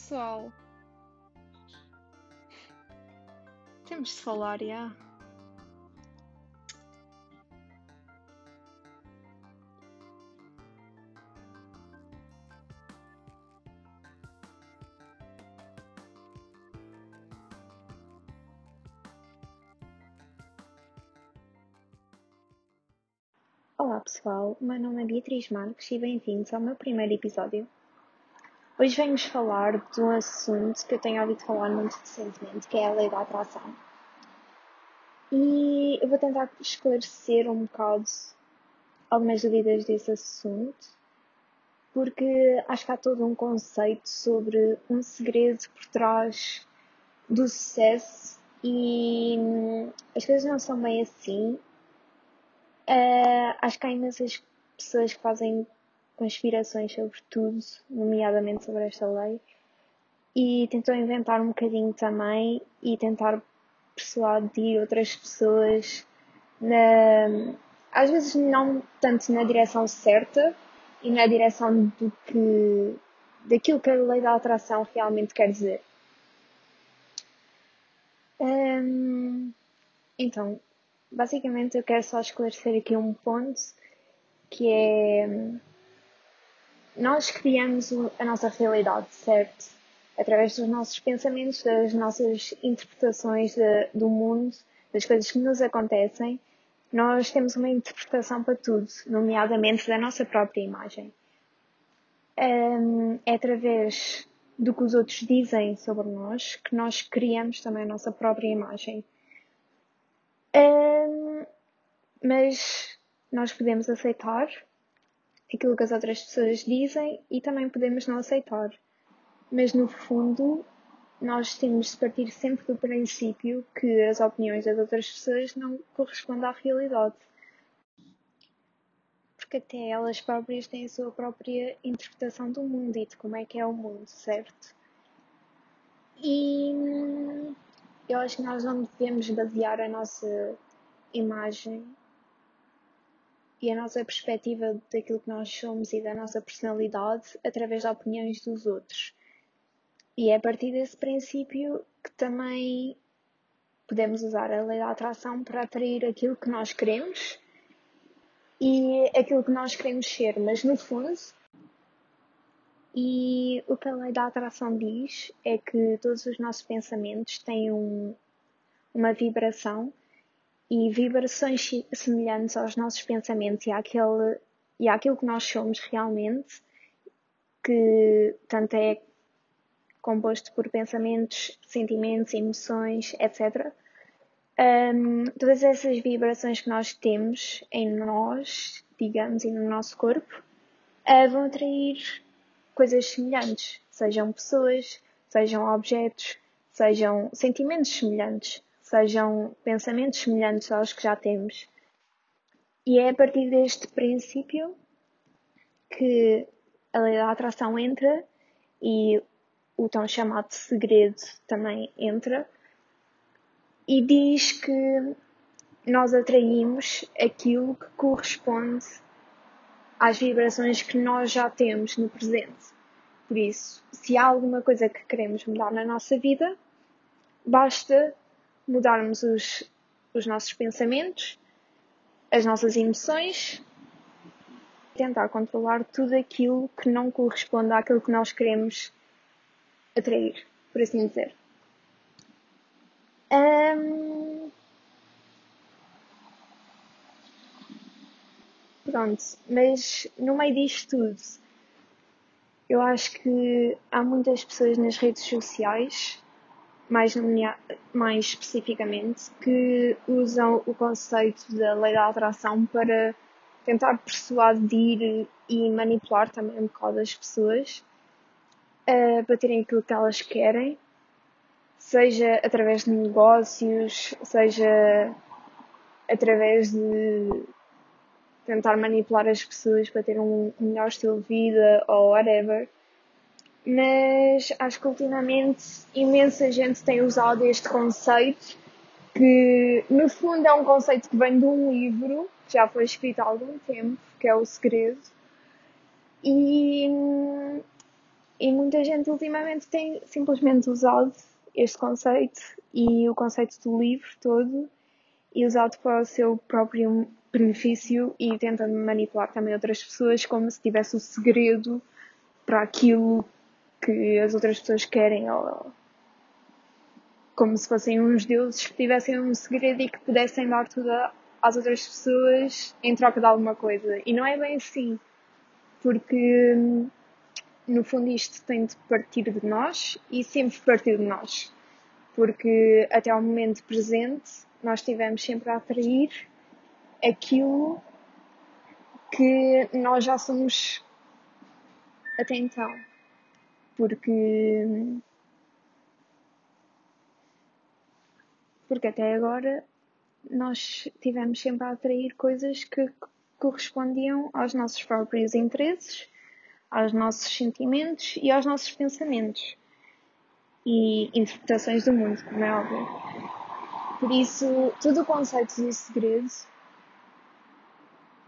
pessoal. Temos de falar, já. Olá pessoal, o meu nome é Beatriz Marques e bem-vindos ao meu primeiro episódio. Hoje venho-vos falar de um assunto que eu tenho ouvido falar muito recentemente, que é a lei da atração. E eu vou tentar esclarecer um bocado algumas dúvidas desse assunto, porque acho que há todo um conceito sobre um segredo por trás do sucesso e as coisas não são bem assim. Acho que há imensas pessoas que fazem conspirações sobre tudo, nomeadamente sobre esta lei, e tentam inventar um bocadinho também e tentar persuadir outras pessoas, às vezes não tanto na direção certa e na direção daquilo que a lei da atração realmente quer dizer. Então, basicamente eu quero só esclarecer aqui um ponto, que é, nós criamos a nossa realidade, certo? Através dos nossos pensamentos, das nossas interpretações do mundo, das coisas que nos acontecem, nós temos uma interpretação para tudo, nomeadamente da nossa própria imagem. É através do que os outros dizem sobre nós que nós criamos também a nossa própria imagem. Mas nós podemos aceitar aquilo que as outras pessoas dizem e também podemos não aceitar. Mas no fundo, nós temos de partir sempre do princípio que as opiniões das outras pessoas não correspondem à realidade. Porque até elas próprias têm a sua própria interpretação do mundo e de como é que é o mundo, certo? E eu acho que nós não devemos basear a nossa imagem e a nossa perspectiva daquilo que nós somos e da nossa personalidade através de opiniões dos outros. E é a partir desse princípio que também podemos usar a lei da atração para atrair aquilo que nós queremos e aquilo que nós queremos ser, mas no fundo. E o que a lei da atração diz é que todos os nossos pensamentos têm uma vibração, e vibrações semelhantes aos nossos pensamentos e àquilo que nós somos realmente, que tanto é composto por pensamentos, sentimentos, emoções, etc. Todas essas vibrações que nós temos em nós, digamos, e no nosso corpo, vão atrair coisas semelhantes, sejam pessoas, sejam objetos, sejam sentimentos semelhantes, sejam pensamentos semelhantes aos que já temos. E é a partir deste princípio que a lei da atração entra e o tão chamado segredo também entra e diz que nós atraímos aquilo que corresponde às vibrações que nós já temos no presente. Por isso, se há alguma coisa que queremos mudar na nossa vida, basta mudarmos os nossos pensamentos, as nossas emoções, tentar controlar tudo aquilo que não corresponde àquilo que nós queremos atrair, por assim dizer. Pronto, mas no meio disto tudo, eu acho que há muitas pessoas nas redes sociais, mais especificamente, que usam o conceito da lei da atração para tentar persuadir e manipular também um bocado as pessoas para terem aquilo que elas querem, seja através de negócios, seja através de tentar manipular as pessoas para ter um melhor estilo de vida ou whatever. Mas acho que ultimamente imensa gente tem usado este conceito, que no fundo é um conceito que vem de um livro que já foi escrito há algum tempo, que é O Segredo, e muita gente ultimamente tem simplesmente usado este conceito e o conceito do livro todo e usado para o seu próprio benefício e tentando manipular também outras pessoas como se tivesse o segredo para aquilo que as outras pessoas querem, ou como se fossem uns deuses que tivessem um segredo e que pudessem dar tudo às outras pessoas em troca de alguma coisa. E não é bem assim, porque no fundo isto tem de partir de nós e sempre partir de nós, porque até ao momento presente nós estivemos sempre a atrair aquilo que nós já somos até então, porque até agora nós estivemos sempre a atrair coisas que correspondiam aos nossos próprios interesses, aos nossos sentimentos e aos nossos pensamentos e interpretações do mundo, como é óbvio. Por isso, todo o conceito do segredo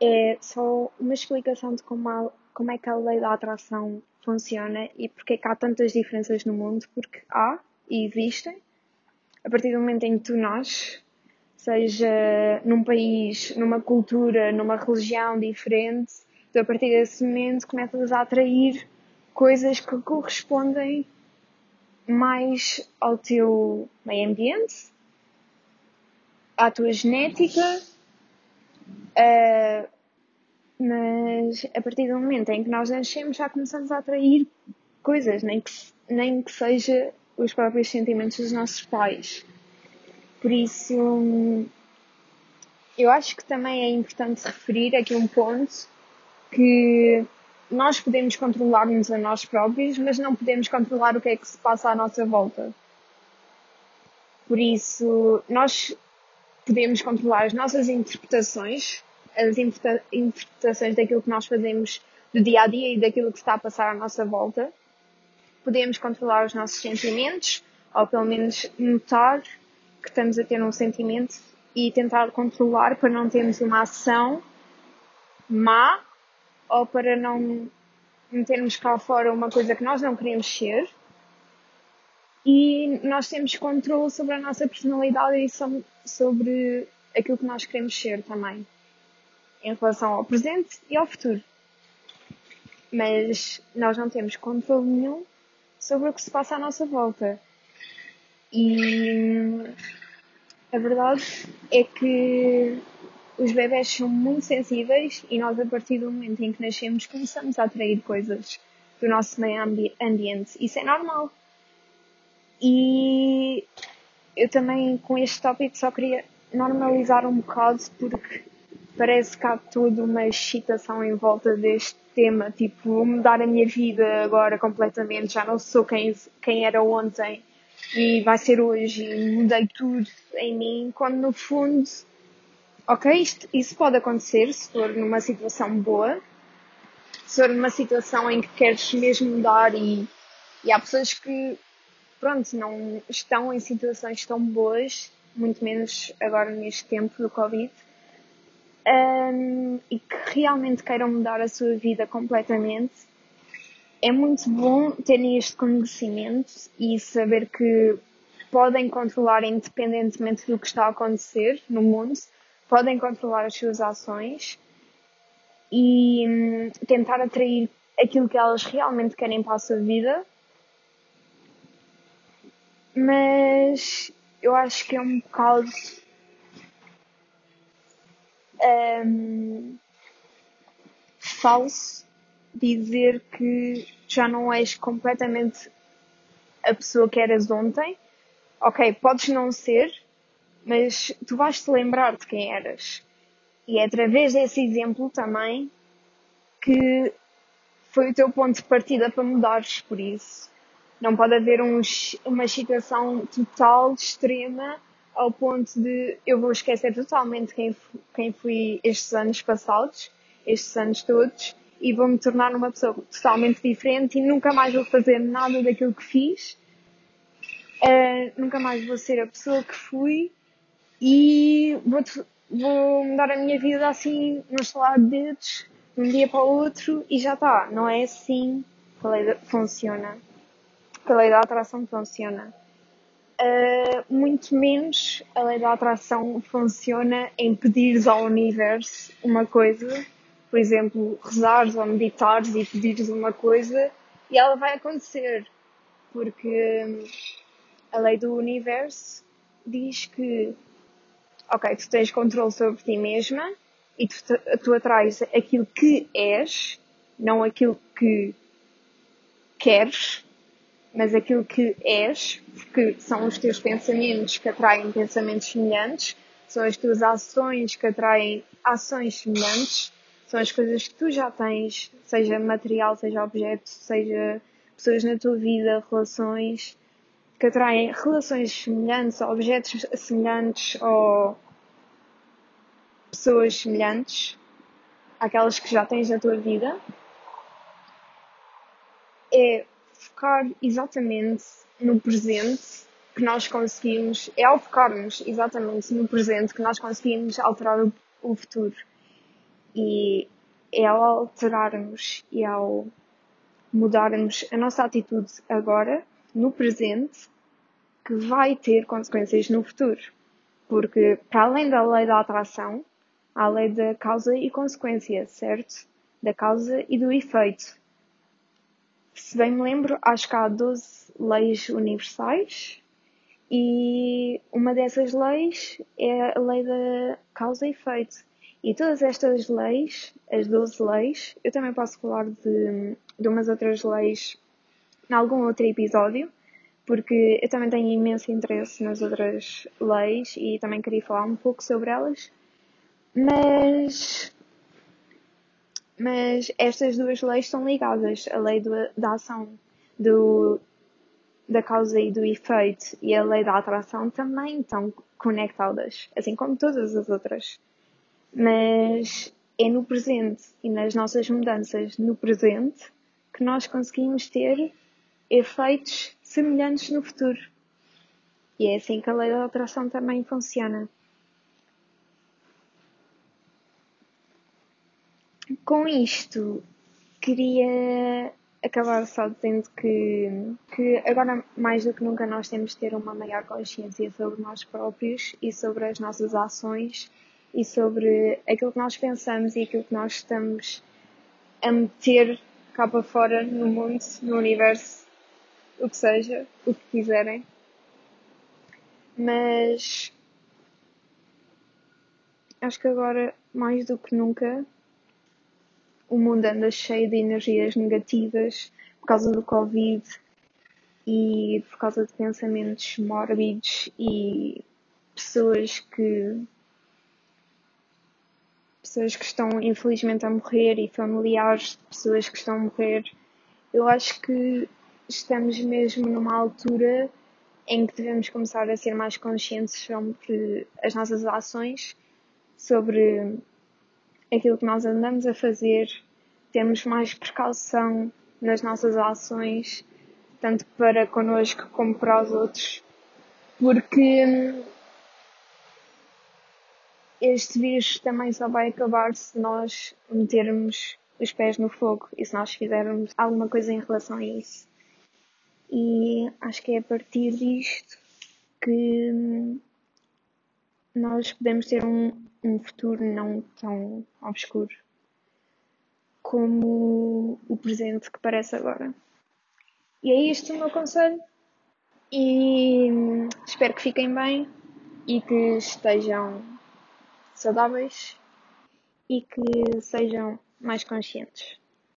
é só uma explicação de como é que a lei da atração funciona e porque é que há tantas diferenças no mundo, porque há e existem. A partir do momento em que tu nasces, seja num país, numa cultura, numa religião diferente, tu a partir desse momento começas a atrair coisas que correspondem mais ao teu meio ambiente, à tua genética, mas a partir do momento em que nós nascemos já começamos a atrair coisas, nem que seja os próprios sentimentos dos nossos pais. Por isso, eu acho que também é importante referir aqui um ponto que nós podemos controlar-nos a nós próprios, mas não podemos controlar o que é que se passa à nossa volta. Por isso, nós podemos controlar as nossas interpretações, as interpretações daquilo que nós fazemos do dia a dia e daquilo que está a passar à nossa volta. Podemos controlar os nossos sentimentos, ou pelo menos notar que estamos a ter um sentimento e tentar controlar para não termos uma ação má ou para não metermos cá fora uma coisa que nós não queremos ser. E nós temos controle sobre a nossa personalidade e sobre aquilo que nós queremos ser também, em relação ao presente e ao futuro. Mas nós não temos controle nenhum sobre o que se passa à nossa volta. E a verdade é que os bebés são muito sensíveis e nós, a partir do momento em que nascemos, começamos a atrair coisas do nosso meio ambiente. Isso é normal. E eu também, com este tópico, só queria normalizar um bocado, porque parece que há toda uma excitação em volta deste tema, tipo, vou mudar a minha vida agora completamente, já não sou quem era ontem e vai ser hoje, e mudei tudo em mim, quando no fundo, ok, isso pode acontecer se for numa situação boa, se for numa situação em que queres mesmo mudar e há pessoas que, pronto, não estão em situações tão boas, muito menos agora neste tempo do Covid, e que realmente queiram mudar a sua vida completamente. É muito bom terem este conhecimento e saber que podem controlar, independentemente do que está a acontecer no mundo, podem controlar as suas ações e tentar atrair aquilo que elas realmente querem para a sua vida. Mas eu acho que é um bocado falso dizer que já não és completamente a pessoa que eras ontem. Ok, podes não ser, mas tu vais-te lembrar de quem eras. E é através desse exemplo também que foi o teu ponto de partida para mudares. Por isso, não pode haver uma excitação total, extrema, ao ponto de eu vou esquecer totalmente quem fui estes anos passados, estes anos todos, e vou-me tornar uma pessoa totalmente diferente e nunca mais vou fazer nada daquilo que fiz, nunca mais vou ser a pessoa que fui e vou mudar a minha vida assim, num estalar de dedos, de um dia para o outro, e já está. Não é assim que funciona. pela lei da atração funciona. Muito menos a lei da atração funciona em pedires ao universo uma coisa, por exemplo, rezares ou meditares e pedires uma coisa e ela vai acontecer, porque a lei do universo diz que, ok, tu tens controle sobre ti mesma e tu atrais aquilo que és, não aquilo que queres, mas aquilo que és, porque são os teus pensamentos que atraem pensamentos semelhantes, são as tuas ações que atraem ações semelhantes, são as coisas que tu já tens, seja material, seja objeto, seja pessoas na tua vida, relações, que atraem relações semelhantes, ou objetos semelhantes, ou pessoas semelhantes àquelas que já tens na tua vida. É focar exatamente no presente que nós conseguimos, é ao focarmos exatamente no presente que nós conseguimos alterar o futuro. E é ao alterarmos e ao mudarmos a nossa atitude agora, no presente, que vai ter consequências no futuro. Porque, para além da lei da atração, há a lei da causa e consequência, certo? Da causa e do efeito. Se bem me lembro, acho que há 12 leis universais e uma dessas leis é a lei da causa e efeito. E todas estas leis, as 12 leis, eu também posso falar de umas outras leis em algum outro episódio, porque eu também tenho imenso interesse nas outras leis e também queria falar um pouco sobre elas. Mas estas duas leis estão ligadas, a lei da ação, da causa e do efeito, e a lei da atração também estão conectadas, assim como todas as outras. Mas é no presente e nas nossas mudanças no presente que nós conseguimos ter efeitos semelhantes no futuro. E é assim que a lei da atração também funciona. Com isto, queria acabar só dizendo que agora mais do que nunca nós temos de ter uma maior consciência sobre nós próprios e sobre as nossas ações e sobre aquilo que nós pensamos e aquilo que nós estamos a meter cá para fora, no mundo, no universo, o que seja, o que quiserem. Mas acho que agora, mais do que nunca, o mundo anda cheio de energias negativas por causa do Covid e por causa de pensamentos mórbidos e pessoas que estão infelizmente a morrer e familiares de pessoas que estão a morrer. Eu acho que estamos mesmo numa altura em que devemos começar a ser mais conscientes sobre as nossas ações, sobre aquilo que nós andamos a fazer, temos mais precaução nas nossas ações, tanto para connosco como para os outros, porque este vírus também só vai acabar se nós metermos os pés no fogo e se nós fizermos alguma coisa em relação a isso. E acho que é a partir disto que nós podemos ter um futuro não tão obscuro como o presente que parece agora. E é este o meu conselho. E espero que fiquem bem e que estejam saudáveis e que sejam mais conscientes.